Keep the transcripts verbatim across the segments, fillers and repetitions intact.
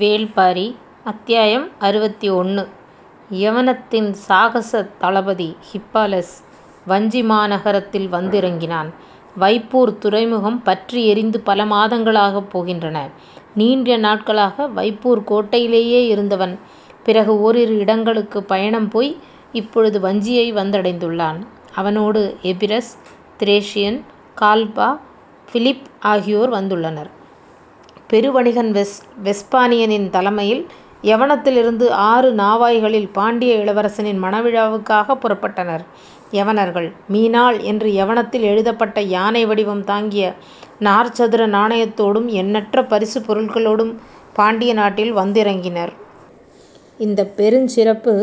வேள்பாரி அத்தியாயம் அறுபத்தி ஒன்று. யவனத்தின் சாகச தளபதி ஹிப்பாலஸ் வஞ்சி மாநகரத்தில் வந்திறங்கினான். வைப்பூர் துறைமுகம் பற்றி எரிந்து பல மாதங்களாக போகின்றன. நீண்ட நாட்களாக வைப்பூர் கோட்டையிலேயே இருந்தவன் பிறகு ஓரிரு இடங்களுக்கு பயணம் போய் இப்பொழுது வஞ்சியை வந்தடைந்துள்ளான். அவனோடு எபிரஸ், த்ரேஷியன், கால்பா, பிலிப் ஆகியோர் வந்துள்ளனர். பெருவணிகன் வெஸ் வெஸ்பானியனின் தலைமையில் யவனத்திலிருந்து ஆறு நாவாய்களில் பாண்டிய இளவரசனின் மணவிழாவுக்காக புறப்பட்டனர் யவனர்கள். மீனாள் என்று யவனத்தில் எழுதப்பட்ட யானை வடிவம் தாங்கிய நார்ச்சதுர நாணயத்தோடும் எண்ணற்ற பரிசு பொருட்களோடும் பாண்டிய நாட்டில் வந்திறங்கினர். இந்த பெருஞ்சிறப்பு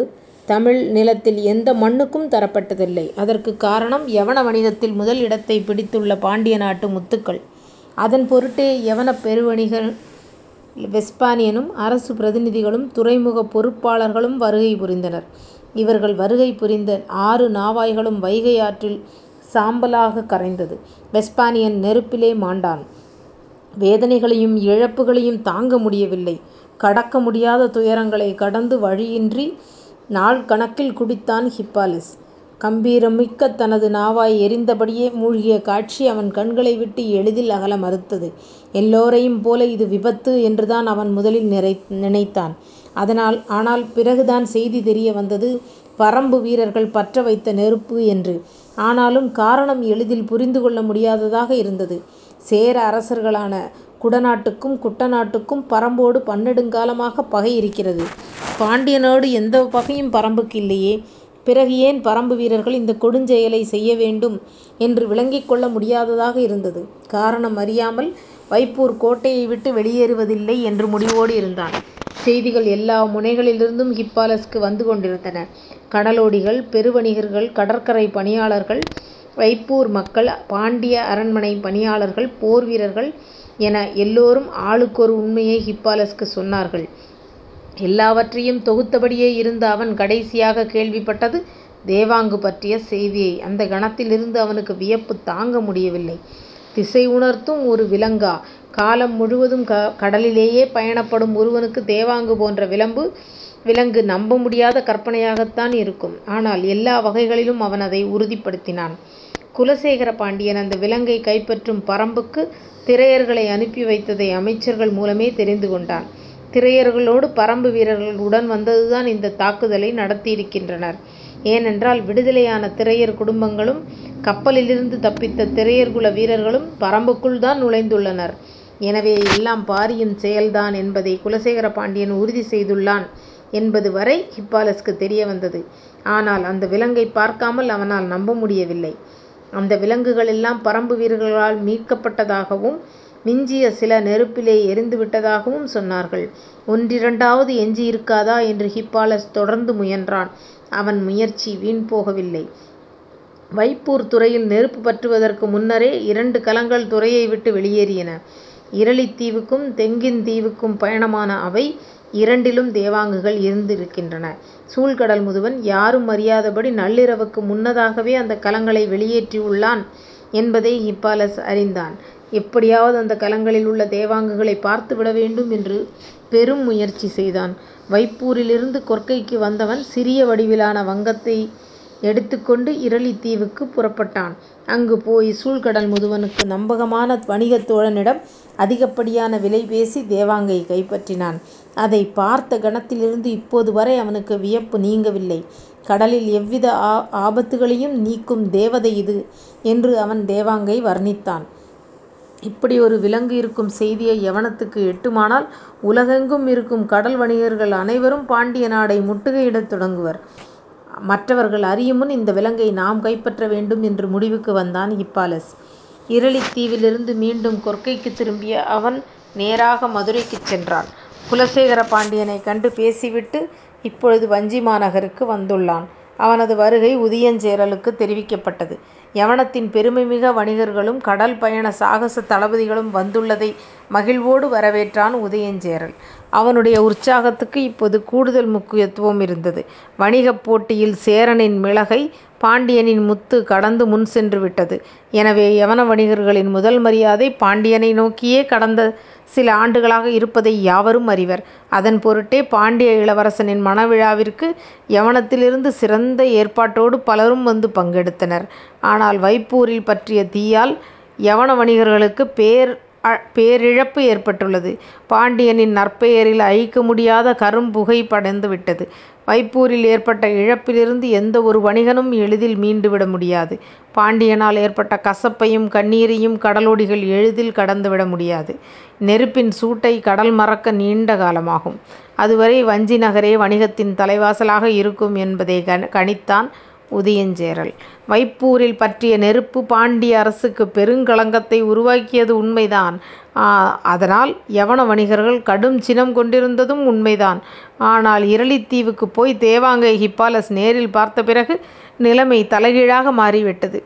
தமிழ் நிலத்தில் எந்த மண்ணுக்கும் தரப்பட்டதில்லை. அதற்கு காரணம் யவன வணிகத்தில் முதல் இடத்தை பிடித்துள்ள பாண்டிய நாட்டு முத்துக்கள். அதன் பொருட்டே யவன பெருவணிகன் வெஸ்பானியனும் அரசு பிரதிநிதிகளும் துறைமுக பொறுப்பாளர்களும் வருகை புரிந்தனர். இவர்கள் வருகை புரிந்த ஆறு நாவாய்களும் வைகை ஆற்றில் சாம்பலாக கரைந்தது. வெஸ்பானியன் நெருப்பிலே மாண்டான். வேதனைகளையும் இழப்புகளையும் தாங்க முடியவில்லை. கடக்க முடியாத துயரங்களை கடந்து வழியின்றி நாள் கணக்கில் குடித்தான் ஹிப்பாலஸ். கம்பீரமிக்க தனது நாவாய் எரிந்தபடியே மூழ்கிய காட்சி அவன் கண்களை விட்டு எளிதில் அகல மறுத்தது. எல்லோரையும் போல இது விபத்து என்றுதான் அவன் முதலில் நிறை நினைத்தான் அதனால் ஆனால் பிறகுதான் செய்தி தெரிய வந்தது பரம்பு வீரர்கள் பற்ற வைத்த நெருப்பு என்று. ஆனாலும் காரணம் எளிதில் புரிந்து கொள்ள முடியாததாக இருந்தது. சேர அரசர்களான குடநாட்டுக்கும் குட்டநாட்டுக்கும் பரம்போடு பன்னெடுங்காலமாக பகை இருக்கிறது. பாண்டியனோடு எந்த பகையும் பரம்புக்கு இல்லையே. பிறகு ஏன் பரம்பு வீரர்கள் இந்த கொடுஞ்செயலை செய்ய வேண்டும் என்று விளங்கிக் கொள்ள முடியாததாக இருந்தது. காரணம் அறியாமல் வைப்பூர் கோட்டையை விட்டு வெளியேறுவதில்லை என்று முடிவோடு இருந்தான். செய்திகள் எல்லா முனைகளிலிருந்தும் ஹிப்பாலஸ்க்கு வந்து கொண்டிருந்தன. கடலோடிகள், பெருவணிகர்கள், கடற்கரை பணியாளர்கள், வைப்பூர் மக்கள், பாண்டிய அரண்மனை பணியாளர்கள், போர் வீரர்கள் என எல்லோரும் ஆளுக்கொரு உண்மையை ஹிப்பாலஸ்க்கு சொன்னார்கள். எல்லாவற்றையும் தொகுத்தபடியே இருந்த அவன் கடைசியாக கேள்விப்பட்டது தேவாங்கு பற்றிய செய்தியை. அந்த கணத்திலிருந்து அவனுக்கு வியப்பு தாங்க முடியவில்லை. திசை உணர்த்தும் ஒரு விலங்கா, காலம் முழுவதும் க கடலிலேயே பயணப்படும் ஒருவனுக்கு தேவாங்கு போன்ற விலம்பு விலங்கு நம்ப முடியாத கற்பனையாகத்தான் இருக்கும். ஆனால் எல்லா வகைகளிலும் அவன் அதை உறுதிப்படுத்தினான். குலசேகர பாண்டியன் அந்த விலங்கை கைப்பற்றும் பரம்புக்கு திரையர்களை அனுப்பி வைத்ததை அமைச்சர்கள் மூலமே தெரிந்து கொண்டான். திரையர்களோடு பரம்பு வீரர்கள் உடன் வந்ததுதான் இந்த தாக்குதலை நடத்தியிருக்கின்றனர். ஏனென்றால் விடுதலையான திரையர் குடும்பங்களும் கப்பலிலிருந்து தப்பித்த திரையர்குல வீரர்களும் பரம்புக்குள் தான் நுழைந்துள்ளனர். எனவே எல்லாம் பாரியின் செயல்தான் என்பதை குலசேகர பாண்டியன் உறுதி செய்துள்ளான் என்பது வரை ஹிப்பாலஸ்க்கு தெரிய வந்தது. ஆனால் அந்த விலங்கை பார்க்காமல் அவனால் நம்ப முடியவில்லை. அந்த விலங்குகள் எல்லாம் பரம்பு வீரர்களால் மீட்கப்பட்டதாகவும் மிஞ்சிய சில நெருப்பிலே எரிந்து விட்டதாகவும் சொன்னார்கள். ஒன்றிரண்டாவது எஞ்சி இருக்காதா என்று ஹிப்பாலஸ் தொடர்ந்து முயன்றான். அவன் முயற்சி வீண் போகவில்லை. வைப்பூர் துறையில் நெருப்பு பற்றுவதற்கு முன்னரே இரண்டு கலங்கள் துறையை விட்டு வெளியேறியன. இரளித்தீவுக்கும் தெங்கின் தீவுக்கும் பயணமான அவை இரண்டிலும் தேவாங்குகள் இருந்திருக்கின்றன. சூழ்கடல் முதுவன் யாரும் அறியாதபடி நள்ளிரவுக்கு முன்னதாகவே அந்த கலங்களை வெளியேற்றியுள்ளான் என்பதை ஹிப்பாலஸ் அறிந்தான். எப்படியாவது அந்த கலங்களில் உள்ள தேவாங்குகளை பார்த்துவிட வேண்டும் என்று பெரும் முயற்சி செய்தான். வைப்பூரிலிருந்து கொற்கைக்கு வந்தவன் சிறிய வடிவிலான வங்கத்தை எடுத்துக்கொண்டு இரளித்தீவுக்கு புறப்பட்டான். அங்கு போய் சூழ்கடல் முதுவனுக்கு நம்பகமான வணிகத் தோழனிடம் அதிகப்படியான விலை பேசி தேவாங்கை கைப்பற்றினான். அதை பார்த்த கணத்திலிருந்து இப்போது வரை அவனுக்கு வியப்பு நீங்கவில்லை. கடலில் எவ்வித ஆ ஆபத்துகளையும் நீக்கும் தேவதை இது என்று அவன் தேவாங்கை வர்ணித்தான். இப்படி ஒரு விலங்கு இருக்கும் செய்தியை யவனத்துக்கு எட்டுமானால் உலகெங்கும் இருக்கும் கடல் வணிகர்கள் அனைவரும் பாண்டிய நாடை முட்டுகையிடத் தொடங்குவர். மற்றவர்கள் அறியும் முன் இந்த விலங்கை நாம் கைப்பற்ற வேண்டும் என்று முடிவுக்கு வந்தான் ஹிப்பாலஸ். இரளித்தீவிலிருந்து மீண்டும் கொற்கைக்கு திரும்பிய அவன் நேராக மதுரைக்கு சென்றான். குலசேகர பாண்டியனை கண்டு பேசிவிட்டு இப்பொழுது வஞ்சி மாநகருக்கு வந்துள்ளான். அவனது வருகை உதியஞ்சேரலுக்கு தெரிவிக்கப்பட்டது. யவனத்தின் பெருமைமிக வணிகர்களும் கடல் பயண சாகச தளபதிகளும் வந்துள்ளதை மகிழ்வோடு வரவேற்றான் உதியஞ்சேரல். அவனுடைய உற்சாகத்துக்கு இப்போது கூடுதல் முக்கியத்துவம் இருந்தது. வணிகப் போட்டியில் சேரனின் மிளகை பாண்டியனின் முத்து கடந்து முன் சென்று விட்டது. எனவே யவன வணிகர்களின் முதல் மரியாதை பாண்டியனை நோக்கியே கடந்த சில ஆண்டுகளாக இருப்பதை யாவரும் அறிவர். அதன் பொருட்டே பாண்டிய இளவரசனின் மணவிழாவிற்கு யவனத்திலிருந்து சிறந்த ஏற்பாட்டோடு பலரும் வந்து பங்கெடுத்தனர். ஆனால் வைப்பூரில் பற்றிய தீயால் யவன வணிகர்களுக்கு பேர் பேரிழப்பு ஏற்பட்டுள்ளது. பாண்டியனின் நற்பெயரில் அழிக்க முடியாத கரும்புகை படைந்து விட்டது. வைப்பூரில் ஏற்பட்ட இழப்பிலிருந்து எந்த ஒரு வணிகனும் எளிதில் மீண்டுவிட முடியாது. பாண்டியனால் ஏற்பட்ட கசப்பையும் கண்ணீரையும் கடலோடிகள் எளிதில் கடந்துவிட முடியாது. நெருப்பின் சூட்டை கடல் மறக்க நீண்ட காலமாகும். அதுவரை வஞ்சி நகரே வணிகத்தின் தலைவாசலாக இருக்கும் என்பதை கணித்தான் உதியஞ்சேரல். வைப்பூரில் பற்றிய நெருப்பு பாண்டிய அரசுக்கு பெருங்கலங்கத்தை உருவாக்கியது உண்மைதான். அதனால் யவன வணிகர்கள் கடும் சினம் கொண்டிருந்ததும் உண்மைதான். ஆனால் இரளித்தீவுக்கு போய் தேவாங்கை ஹிப்பாலஸ் நேரில் பார்த்த பிறகு நிலைமை தலைகீழாக மாறிவிட்டது.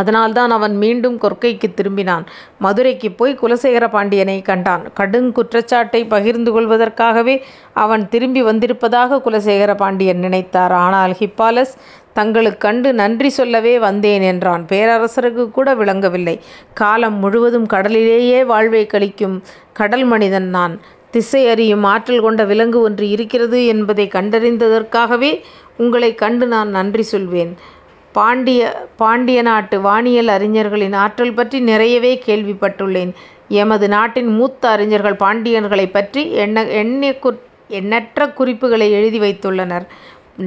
அதனால்தான் அவன் மீண்டும் கொற்கைக்கு திரும்பினான். மதுரைக்கு போய் குலசேகர பாண்டியனை கண்டான். கடும் குற்றச்சாட்டை பகிர்ந்து கொள்வதற்காகவே அவன் திரும்பி வந்திருப்பதாக குலசேகர பாண்டியன் நினைத்தார். ஆனால் ஹிப்பாலஸ் தங்களுக்கு கண்டு நன்றி சொல்லவே வந்தேன் என்றான். பேரரசருக்கு கூட விளங்கவில்லை. காலம் முழுவதும் கடலிலேயே வாழ்வை கழிக்கும் கடல் மனிதன் நான். திசை அறியும் ஆற்றல் கொண்ட விலங்கு ஒன்று இருக்கிறது என்பதை கண்டறிந்ததற்காகவே உங்களை கண்டு நான் நன்றி சொல்வேன். பாண்டிய பாண்டிய நாட்டு வானியல் அறிஞர்களின் ஆற்றல் பற்றி நிறையவே கேள்விப்பட்டுள்ளேன். எமது நாட்டின் மூத்த அறிஞர்கள் பாண்டியன்களை பற்றி எண்ண எண்ண எண்ணற்ற குறிப்புகளை எழுதி வைத்துள்ளனர்.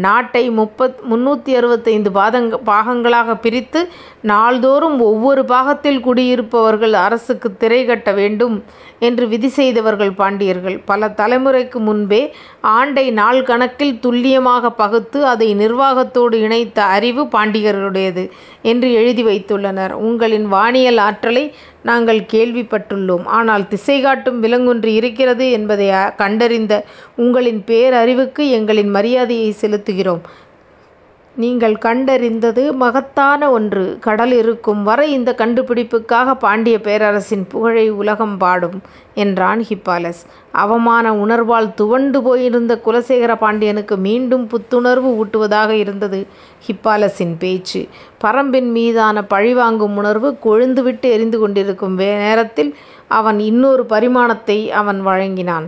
நாட்டை முப்பத் முந்நூற்றி அறுபத்தைந்து பாதங்க பாகங்களாக பிரித்து நாள்தோறும் ஒவ்வொரு பாகத்தில் குடியிருப்பவர்கள் அரசுக்கு திரை கட்ட வேண்டும் என்று விதி செய்தவர்கள் பாண்டியர்கள். பல தலைமுறைக்கு முன்பே ஆண்டை நாள் கணக்கில் துல்லியமாக பகுத்து அதை நிர்வாகத்தோடு இணைத்த அறிவு பாண்டியர்களுடையது என்று எழுதி வைத்துள்ளனர். உங்களின் வானியல் ஆற்றலை நாங்கள் கேள்விப்பட்டுள்ளோம். ஆனால் திசை காட்டும் விலங்கொன்று இருக்கிறது என்பதை கண்டறிந்த உங்களின் பேரறிவுக்கு எங்களின் மரியாதையை செலுத்துகிறோம். நீங்கள் கண்டறிந்தது மகத்தான ஒன்று. கடல் இருக்கும் வரை இந்த கண்டுபிடிப்புக்காக பாண்டிய பேரரசின் புகழை உலகம் பாடும் என்றான் ஹிப்பாலஸ். அவமான உணர்வால் துவண்டு போயிருந்த குலசேகர பாண்டியனுக்கு மீண்டும் புத்துணர்வு ஊட்டுவதாக இருந்தது ஹிப்பாலஸின் பேச்சு. பரம்பின் மீதான பழிவாங்கும் உணர்வு கொழுந்துவிட்டு எரிந்து கொண்டிருக்கும் நேரத்தில் அவன் இன்னொரு பரிமாணத்தை அவன் வழங்கினான்.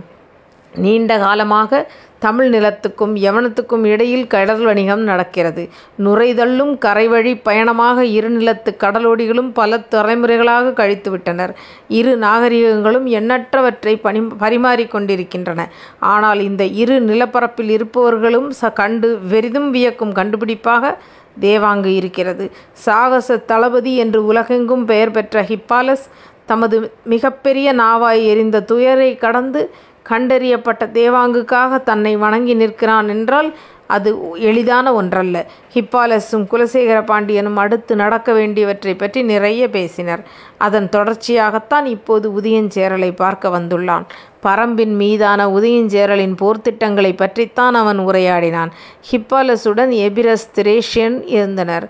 நீண்ட காலமாக தமிழ் நிலத்துக்கும் யவனத்துக்கும் இடையில் கடல் வணிகம் நடக்கிறது. நுரைதள்ளும் கரைவழி பயணமாக இரு நிலத்து கடலோடிகளும் பல தலைமுறைகளாக கழித்துவிட்டனர். இரு நாகரிகங்களும் எண்ணற்றவற்றை பணி பரிமாறிக்கொண்டிருக்கின்றன. ஆனால் இந்த இரு நிலப்பரப்பில் இருப்பவர்களும் ச கண்டு வெறிதும் வியக்கும் கண்டுபிடிப்பாக தேவாங்கு இருக்கிறது. சாகச தளபதி என்று உலகெங்கும் பெயர் பெற்ற ஹிப்பாலஸ் தமது மிகப்பெரிய நாவாய் எரிந்த துயரை கடந்து கண்டறியப்பட்ட தேவாங்குக்காக தன்னை வணங்கி நிற்கிறான் என்றால் அது எளிதான ஒன்றல்ல. ஹிப்பாலஸும் குலசேகர பாண்டியனும் அடுத்து நடக்க வேண்டியவற்றை பற்றி நிறைய பேசினர். அதன் தொடர்ச்சியாகத்தான் இப்போது உதியஞ்சேரலை பார்க்க வந்துள்ளான். பரம்பின் மீதான உதியஞ்சேரலின் போர்த்திட்டங்களை பற்றித்தான் அவன் உரையாடினான். ஹிப்பாலஸுடன் எபிரஸ், த்ரேஷியன் இருந்தனர்.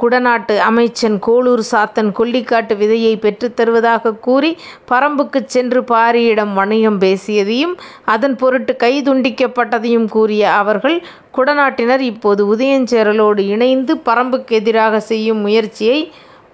குடநாட்டு அமைச்சன் கோளூர் சாத்தன் கொல்லிக்காட்டு விதையை பெற்றுத்தருவதாக கூறி பரம்புக்கு சென்று பாரியிடம் வணிகம் பேசியதையும் அதன் பொருட்டு கைதுண்டிக்கப்பட்டதையும் கூறிய அவர்கள் குடநாட்டினர் இப்போது உதியஞ்சேரலோடு இணைந்து பரம்புக்கு எதிராக செய்யும் முயற்சியை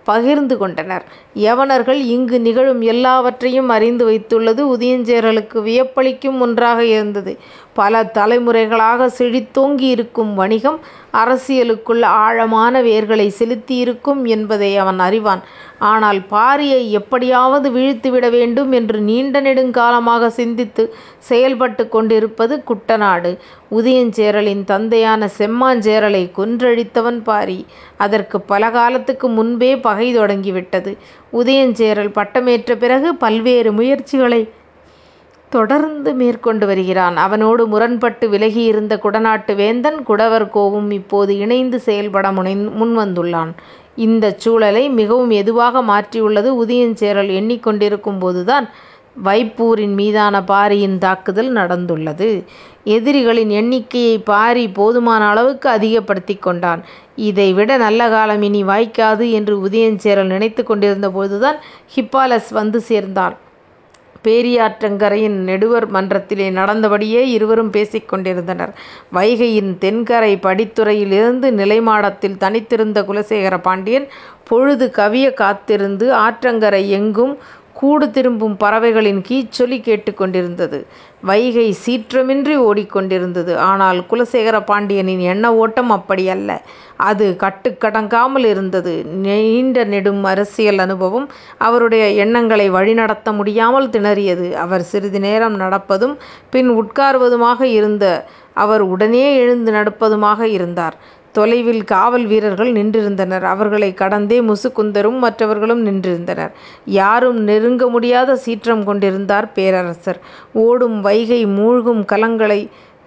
பகிர்ந்து கொண்டனர். யவனர்கள் இங்கு நிகழும் எல்லாவற்றையும் அறிந்து வைத்துள்ளது உதியஞ்சேரலுக்கு வியப்பளிக்கும் ஒன்றாக இருந்தது. பல தலைமுறைகளாக செழித்தோங்கி இருக்கும் வணிகம் அரசியலுக்குள் ஆழமான வேர்களை செலுத்தியிருக்கும் என்பதை அவன் அறிவான். ஆனால் பாரியை எப்படியாவது வீழ்த்திவிட வேண்டும் என்று நீண்ட நெடுங்காலமாக சிந்தித்து செயல்பட்டு கொண்டிருப்பது குட்டநாடு. உதியஞ்சேரலின் தந்தையான செம்மாஞ்சேரலை கொன்றழித்தவன் பாரி. அதற்கு பல காலத்துக்கு முன்பே பகை தொடங்கிவிட்டது. உதியஞ்சேரல் பட்டமேற்ற பிறகு பல்வேறு முயற்சிகளை தொடர்ந்து மேற்கொண்டு வருகிறான். அவனோடு முரண்பட்டு விலகியிருந்த குடநாட்டு வேந்தன் குடவர் கோவும் இப்போது இணைந்து செயல்பட முனை முன்வந்துள்ளான். இந்த சூழலை மிகவும் எதுவாக மாற்றியுள்ளது உதியஞ்சேரல் எண்ணிக்கொண்டிருக்கும் போதுதான் வைப்பூரின் மீதான பாரியின் தாக்குதல் நடந்துள்ளது. எதிரிகளின் எண்ணிக்கையை பாரி போதுமான அளவுக்கு அதிகப்படுத்தி கொண்டான். இதைவிட நல்ல காலம் இனி வாய்க்காது என்று உதியஞ்சேரல் நினைத்து கொண்டிருந்த போதுதான் ஹிப்பாலஸ் வந்து சேர்ந்தான். பேரியாற்றங்கரையின் நெடுவர் மன்றத்திலே நடந்தபடியே இருவரும் பேசிக்கொண்டிருந்தனர். வைகையின் தென்கரை படித்துறையிலிருந்து நிலைமாடத்தில் தனித்திருந்த குலசேகர பாண்டியன் பொழுது கவிய காத்திருந்து ஆற்றங்கரை எங்கும் கூடு திரும்பும் பறவைகளின் கீச்சொலி கேட்டுக்கொண்டிருந்தது. வைகை சீற்றமின்றி ஓடிக்கொண்டிருந்தது. ஆனால் குலசேகர பாண்டியனின் எண்ண ஓட்டம் அப்படி அல்ல, அது கட்டுக்கடங்காமல் இருந்தது. நீண்ட நெடும் அரசியல் அனுபவம் அவருடைய எண்ணங்களை வழிநடத்த முடியாமல் திணறியது. அவர் சிறிது நேரம் நடப்பதும் பின் உட்கார்வதுமாக இருந்த அவர் உடனே எழுந்து நடப்பதுமாக இருந்தார். தொலைவில் காவல் வீரர்கள் நின்றிருந்தனர். அவர்களை கடந்தே முசுக்குந்தரும் மற்றவர்களும் நின்றிருந்தனர். யாரும் நெருங்க முடியாத சீற்றம் கொண்டிருந்தார் பேரரசர். ஓடும் வைகை மூழ்கும் கலங்களை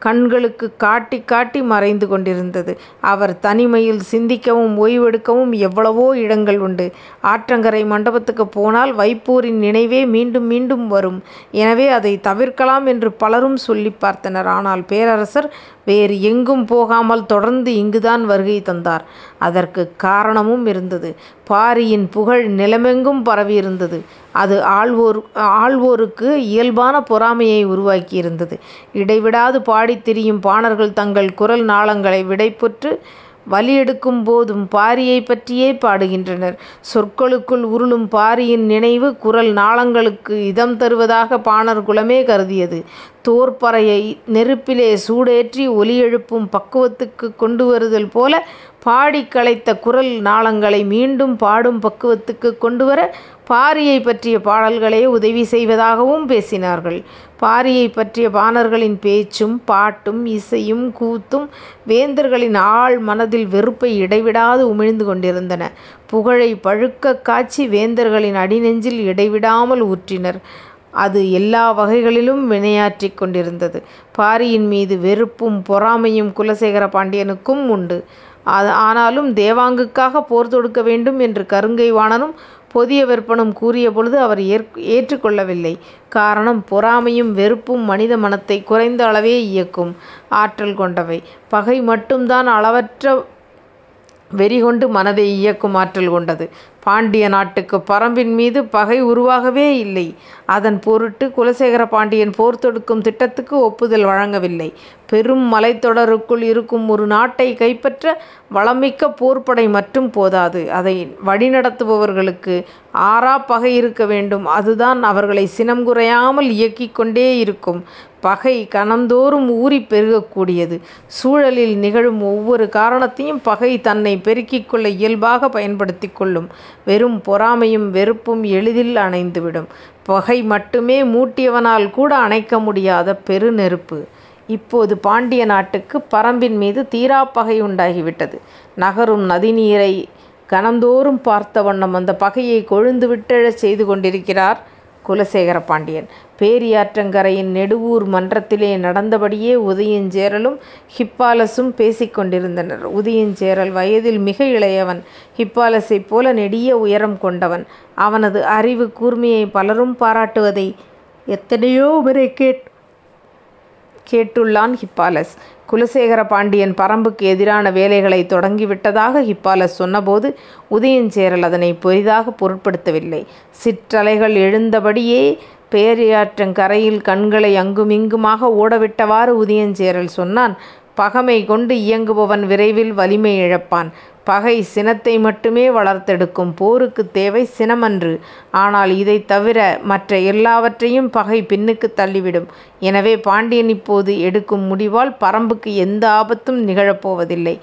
கண்களுக்கு காட்டி காட்டி மறைந்து கொண்டிருந்தது. அவர் தனிமையில் சிந்திக்கவும் ஓய்வெடுக்கவும் எவ்வளவோ இடங்கள் உண்டு. ஆற்றங்கரை மண்டபத்துக்கு போனால் வைப்பூரின் நினைவே மீண்டும் மீண்டும் வரும். எனவே அதை தவிர்க்கலாம் என்று பலரும் சொல்லி பார்த்தனர். ஆனால் பேரரசர் வேறு எங்கும் போகாமல் தொடர்ந்து இங்குதான் வருகை தந்தார். அதற்கு காரணமும் இருந்தது. பாரியின் புகழ் நிலமெங்கும் பரவியிருந்தது. அது ஆள்வோர் ஆள்வோருக்கு இயல்பான பொறாமையை உருவாக்கியிருந்தது. இடைவிடாது பாடித் திரியும் பாணர்கள் தங்கள் குரல் நாளங்களை விடைபெற்று வலியெடுக்கும் போதும் பாரியை பற்றியே பாடுகின்றனர். சொற்களுக்குள் உருளும் பாரியின் நினைவு குரல் நாளங்களுக்கு இதம் தருவதாக பாணர் குலமே கருதியது. தோற்பறையை நெருப்பிலே சூடேற்றி ஒலி எழுப்பும் பக்குவத்துக்கு கொண்டு வருதல் போல பாடி களைத்த குரல் நாளங்களை மீண்டும் பாடும் பக்குவத்துக்கு கொண்டுவர பாரியை பற்றிய பாடல்களே உதவி செய்வதாகவும் பேசினார்கள். பாரியை பற்றிய பாணர்களின் பேச்சும் பாட்டும் இசையும் கூத்தும் வேந்தர்களின் ஆள் மனதில் வெறுப்பை இடைவிடாது உமிழ்ந்து கொண்டிருந்தன. புகழை பழுக்க காய்ச்சி வேந்தர்களின் அடிநெஞ்சில் இடைவிடாமல் ஊற்றினர். அது எல்லா வகைகளிலும் வினையாற்றி கொண்டிருந்தது. பாரியின் மீது வெறுப்பும் பொறாமையும் குலசேகர பாண்டியனுக்கும் உண்டு. ஆனாலும் தேவாங்குக்காக போர் தொடுக்க வேண்டும் என்று கருங்கைவாணனும் பொதிய வெற்பனும் கூறிய பொழுது அவர் ஏற்றுக்கொள்ளவில்லை. காரணம், பொறாமையும் வெறுப்பும் மனித மனத்தை குறைந்த அளவே இயக்கும் ஆற்றல் கொண்டவை. பகை மட்டும்தான் அளவற்ற வெறிகொண்டு மனதை இயக்கும் ஆற்றல் கொண்டது. பாண்டிய நாட்டுக்கு பரம்பின் மீது பகை உருவாகவே இல்லை. அதன் பொருட்டு குலசேகர பாண்டியன் போர் தொடுக்கும் திட்டத்துக்கு ஒப்புதல் வழங்கவில்லை. பெரும் மலைத்தொடருக்குள் இருக்கும் ஒரு நாட்டை கைப்பற்ற வளமிக்க போர்ப்படை மட்டும் போதாது, அதை வழிநடத்துபவர்களுக்கு ஆறா பகை இருக்க வேண்டும். அதுதான் அவர்களை சினம் குறையாமல் இயக்கி கொண்டே இருக்கும். பகை கணந்தோறும் ஊறி பெருகக்கூடியது. சூழலில் நிகழும் ஒவ்வொரு காரணத்தையும் பகை தன்னை பெருக்கிக் கொள்ள இயல்பாக பயன்படுத்தி கொள்ளும். வெறும் பொறாமையும் வெறுப்பும் எளிதில் அணைந்துவிடும். பகை மட்டுமே மூட்டியவனால் கூட அணைக்க முடியாத பெருநெருப்பு. இப்போது பாண்டிய நாட்டுக்கு பரம்பின் மீது தீராப்பகை உண்டாகிவிட்டது. நகரும் நதிநீரை கணந்தோறும் பார்த்த வண்ணம் அந்த பகையை கொழுந்து விட்டெழச் செய்து கொண்டிருக்கிறார் குலசேகர பாண்டியன். பேரியாற்றங்கரையின் நெடுவூர் மன்றத்திலே நடந்தபடியே உதியஞ்சேரலும் ஹிப்பாலஸும் பேசிக்கொண்டிருந்தனர். உதியஞ்சேரல் வயதில் மிக இளையவன். ஹிப்பாலஸைப் போல நெடிய உயரம் கொண்டவன். அவனது அறிவு கூர்மையை பலரும் பாராட்டுவதை எத்தனையோ முறை கேட் கேட்டுள்ளான் ஹிப்பாலஸ். குலசேகர பாண்டியன் பரம்புக்கு எதிரான வேலைகளை தொடங்கிவிட்டதாக ஹிப்பாலஸ் சொன்னபோது உதியஞ்சேரல் அதனை பெரிதாக பொருட்படுத்தவில்லை. சிற்றலைகள் எழுந்தபடியே பேரியாற்றங்கரையில் கண்களை அங்குமிங்குமாக ஓடவிட்டவாறு உதியஞ்சேரல் சொன்னான். பகமை கொண்டு இயங்குபவன் விரைவில் வலிமை இழப்பான். பகை சினத்தை மட்டுமே வளர்த்தெடுக்கும். போருக்கு தேவை சினமன்று. ஆனால் இதை தவிர மற்ற எல்லாவற்றையும் பகை பின்னுக்கு தள்ளிவிடும். எனவே பாண்டியன் இப்போது எடுக்கும் முடிவால் பரம்புக்கு எந்த ஆபத்தும் நிகழப்போவதில்லை.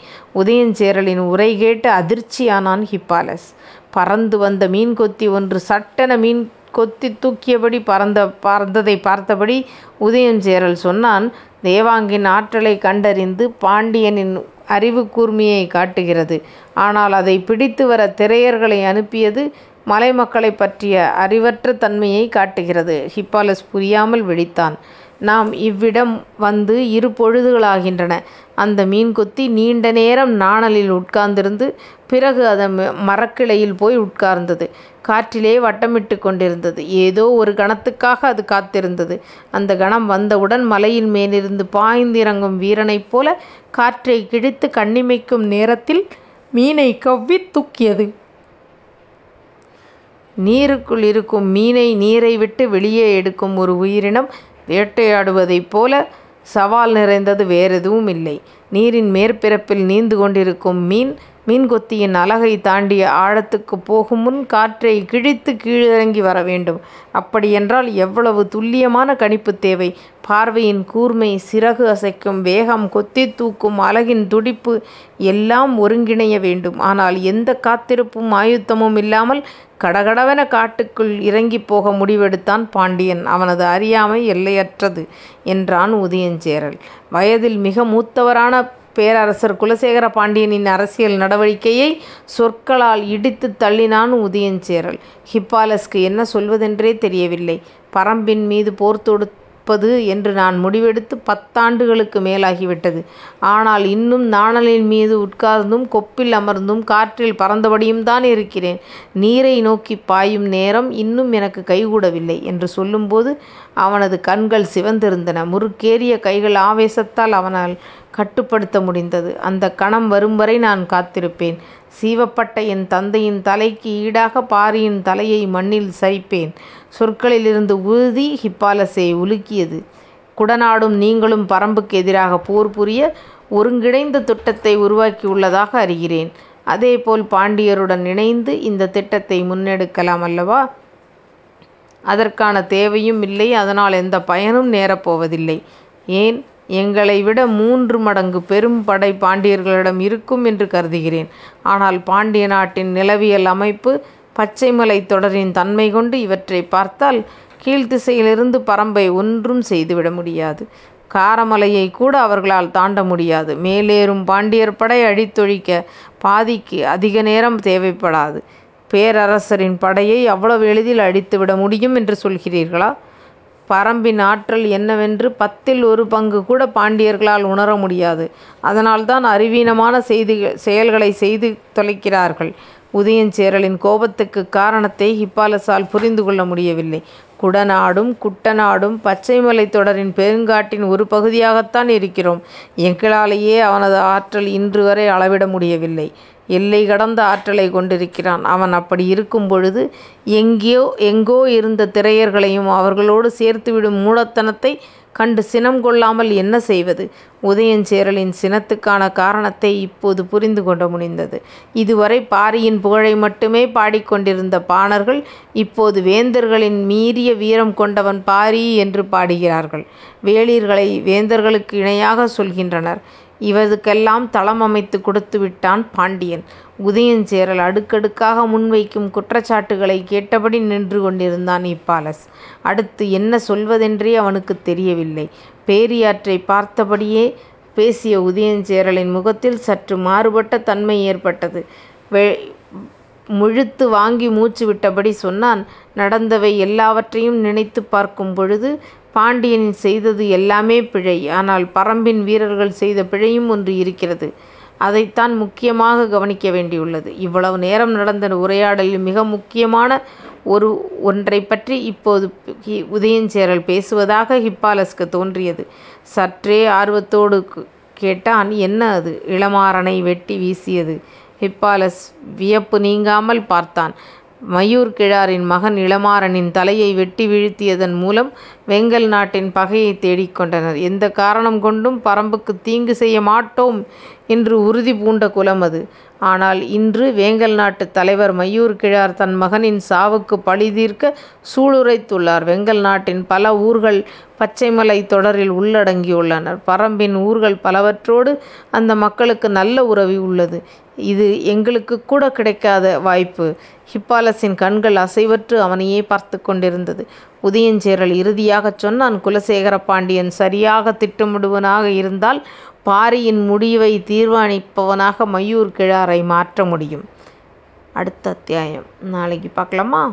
உதியஞ்சேரலின் உரை கேட்டு அதிர்ச்சியானான் ஹிப்பாலஸ். பறந்து வந்த மீன் கொத்தி ஒன்று சட்டென மீன் கொத்தி தூக்கியபடி பறந்த பறந்ததை பார்த்தபடி உதியஞ்சேரல் சொன்னான். தேவாங்கின் ஆற்றலை கண்டறிந்து பாண்டியனின் அறிவு கூர்மையை காட்டுகிறது. ஆனால் அதை பிடித்து வர திரையர்களை அனுப்பியது மலைமக்களை பற்றிய அறிவற்ற தன்மையை காட்டுகிறது. ஹிப்பாலஸ் புரியாமல் விழித்தான். நாம் இவ்விடம் வந்து இரு பொழுதுகளாகின்றன. அந்த மீன்கொத்தி நீண்ட நேரம் நாணலில் உட்கார்ந்திருந்து பிறகு அதன் மரக்கிளையில் போய் உட்கார்ந்தது. காற்றிலே வட்டமிட்டு கொண்டிருந்தது. ஏதோ ஒரு கணத்துக்காக அது காத்திருந்தது. அந்த கணம் வந்தவுடன் மலையின் மேலிருந்து பாய்ந்திறங்கும் வீரனைப் போல காற்றை கிழித்து கண்ணிமைக்கும் நேரத்தில் மீனை கவ்வி தூக்கியது. நீருக்குள் இருக்கும் மீனை நீரை விட்டு வெளியே எடுக்கும் ஒரு உயிரினம் வேட்டையாடுவதைப் போல சவால் நிறைந்தது வேறெதுவும் இல்லை. நீரின் மேற்பரப்பில் நீந்து கொண்டிருக்கும் மீன் மீன்கொத்தியின் அலகை தாண்டிய ஆழத்துக்கு போகும் முன் காற்றை கிழித்து கீழிறங்கி வர வேண்டும். அப்படியென்றால் எவ்வளவு துல்லியமான கணிப்பு தேவை! பார்வையின் கூர்மை, சிறகு அசைக்கும் வேகம், கொத்தி தூக்கும் அலகின் துடிப்பு எல்லாம் ஒருங்கிணைய வேண்டும். ஆனால் எந்த காத்திருப்பும் ஆயுத்தமும் இல்லாமல் கடகடவென காட்டுக்குள் இறங்கி போக முடிவெடுத்தான் பாண்டியன். அவனது அறியாமை எல்லையற்றது என்றான் உதியஞ்சேரல். வயதில் மிக மூத்தவரான பேரரசர் குலசேகர பாண்டியனின் அரசியல் நடவடிக்கையை சொற்களால் இடித்து தள்ளினான் உதியஞ்சேரல். ஹிப்பாலஸ்க்கு என்ன சொல்வதென்றே தெரியவில்லை. பரம்பின் மீது போர் தொடுப்பது என்று நான் முடிவெடுத்து பத்தாண்டுகளுக்கு மேலாகிவிட்டது. ஆனால் இன்னும் நாணலின் மீது உட்கார்ந்தும் கொப்பில் அமர்ந்தும் காற்றில் பறந்தபடியும் தான் இருக்கிறேன். நீரை நோக்கி பாயும் நேரம் இன்னும் எனக்கு கைகூடவில்லை என்று சொல்லும்போது அவனது கண்கள் சிவந்திருந்தன. முறுக்கேறிய கைகள் ஆவேசத்தால் அவனால் கட்டுப்படுத்த முடிந்தது. அந்த கணம் வரும் வரை நான் காத்திருப்பேன். சீவப்பட்ட என் தந்தையின் தலைக்கு ஈடாக பாரியின் தலையை மண்ணில் சரிப்பேன். சொற்களிலிருந்து உறுதி ஹிப்பாலஸை உலுக்கியது. குடநாடும் நீங்களும் பரம்புக்கு எதிராக போர் புரிய ஒருங்கிணைந்த திட்டத்தை உருவாக்கியுள்ளதாக அறிகிறேன். அதேபோல் பாண்டியருடன் இணைந்து இந்த திட்டத்தை முன்னெடுக்கலாம் அல்லவா? அதற்கான தேவையும் இல்லை. அதனால் எந்த பயனும் நேரப்போவதில்லை. ஏன், எங்களை விட மூன்று மடங்கு பெரும் படை பாண்டியர்களிடம் இருக்கும் என்று கருதுகிறேன். ஆனால் பாண்டிய நாட்டின் நிலவியல் அமைப்பு, பச்சைமலை தொடரின் தன்மை கொண்டு இவற்றை பார்த்தால் கீழ்த்திசையிலிருந்து பரம்பை ஒன்றும் செய்துவிட முடியாது. காரமலையை கூட அவர்களால் தாண்ட முடியாது. மேலேறும் பாண்டியர் படை அழித்தொழிக்க பாதிக்கு அதிக நேரம் தேவைப்படாது. பேரரசரின் படையை அவ்வளவு எளிதில் அழித்துவிட முடியும் என்று சொல்கிறீர்களா? பரம்பின் ஆற்றல் என்னவென்று பத்தில் ஒரு பங்கு கூட பாண்டியர்களால் உணர முடியாது. அதனால்தான் அறிவீனமான செய்தி செயல்களை செய்து தொலைக்கிறார்கள். உதியஞ்சேரலின் கோபத்துக்கு காரணத்தை ஹிப்பாலஸால் புரிந்து கொள்ள முடியவில்லை. குடநாடும் குட்டநாடும் பச்சைமலை தொடரின் பெருங்காட்டின் ஒரு பகுதியாகத்தான் இருக்கிறோம். எங்களாலேயே அவனது ஆற்றல் இன்று வரை அளவிட முடியவில்லை. எல்லை கடந்த ஆற்றலை கொண்டிருக்கிறான் அவன். அப்படி இருக்கும் பொழுது எங்கேயோ எங்கோ இருந்த திரையர்களையும் அவர்களோடு சேர்த்துவிடும் மூடத்தனத்தை கண்டு சினம் கொள்ளாமல் என்ன செய்வது? உதியஞ்சேரலின் சினத்துக்கான காரணத்தை இப்போது புரிந்து கொள்ள முடிந்தது. இதுவரை பாரியின் புகழை மட்டுமே பாடிக்கொண்டிருந்த பாணர்கள் இப்போது வேந்தர்களின் மீறிய வீரம் கொண்டவன் பாரி என்று பாடுகிறார்கள். வேளிர்களை வேந்தர்களுக்கு இணையாக சொல்கின்றனர். இவருக்கெல்லாம் தளம் அமைத்து கொடுத்து விட்டான் பாண்டியன். உதியஞ்சேரல் அடுக்கடுக்காக முன்வைக்கும் குற்றச்சாட்டுகளை கேட்டபடி நின்று கொண்டிருந்தான் ஹிப்பாலஸ். அடுத்து என்ன சொல்வதென்றே அவனுக்கு தெரியவில்லை. பேரியாற்றை பார்த்தபடியே பேசிய உதியஞ்சேரலின் முகத்தில் சற்று மாறுபட்ட தன்மை ஏற்பட்டது. வே முழுத்து வாங்கி மூச்சு விட்டபடி சொன்னான். நடந்தவை எல்லாவற்றையும் நினைத்து பார்க்கும் பொழுது பாண்டியன் செய்தது எல்லாமே பிழை. ஆனால் பரம்பின் வீரர்கள் செய்த பிழையும் ஒன்று இருக்கிறது. அதைத்தான் முக்கியமாக கவனிக்க வேண்டியுள்ளது. இவ்வளவு நேரம் நடந்த உரையாடலில் மிக முக்கியமான ஒரு ஒன்றை பற்றி இப்போது உதியஞ்சேரல் பேசுவதாக ஹிப்பாலஸ்க்கு தோன்றியது. சற்றே ஆர்வத்தோடு கேட்டான், என்ன அது? இளமாறனை வெட்டி வீசியது. ஹிப்பாலஸ் வியப்பு நீங்காமல் பார்த்தான். மயூர் கிழாரின் மகன் இளமாறனின் தலையை வெட்டி வீழ்த்தியதன் மூலம் வேங்கள் நாட்டின் பகையை தேடிக்கொண்டனர். எந்த காரணம் கொண்டும் பரம்புக்கு தீங்கு செய்ய மாட்டோம் என்று உறுதி பூண்ட குலம் அது. ஆனால் இன்று வேங்கள் நாட்டு தலைவர் மயூர் கிழார் தன் மகனின் சாவுக்கு பழி தீர்க்க சூளுரைத்துள்ளார். வேங்கள் நாட்டின் பல ஊர்கள் பச்சைமலை தொடரில் உள்ளடங்கியுள்ளனர். பரம்பின் ஊர்கள் பலவற்றோடு அந்த மக்களுக்கு நல்ல உறவு உள்ளது. இது எங்களுக்கு கூட கிடைக்காத வாய்ப்பு. ஹிப்பாலஸின் கண்கள் அசைவற்று அவனையே பார்த்து கொண்டிருந்தது. உதியஞ்சேரல் இறுதியாகச் சொன்னான், குலசேகர பாண்டியன் சரியாக திட்டமிடுவனாக இருந்தால் பாரியின் முடிவை தீர்மானிப்பவனாக மயூர் கிழாரை மாற்ற முடியும். அடுத்த அத்தியாயம் நாளைக்கு பார்க்கலாமா?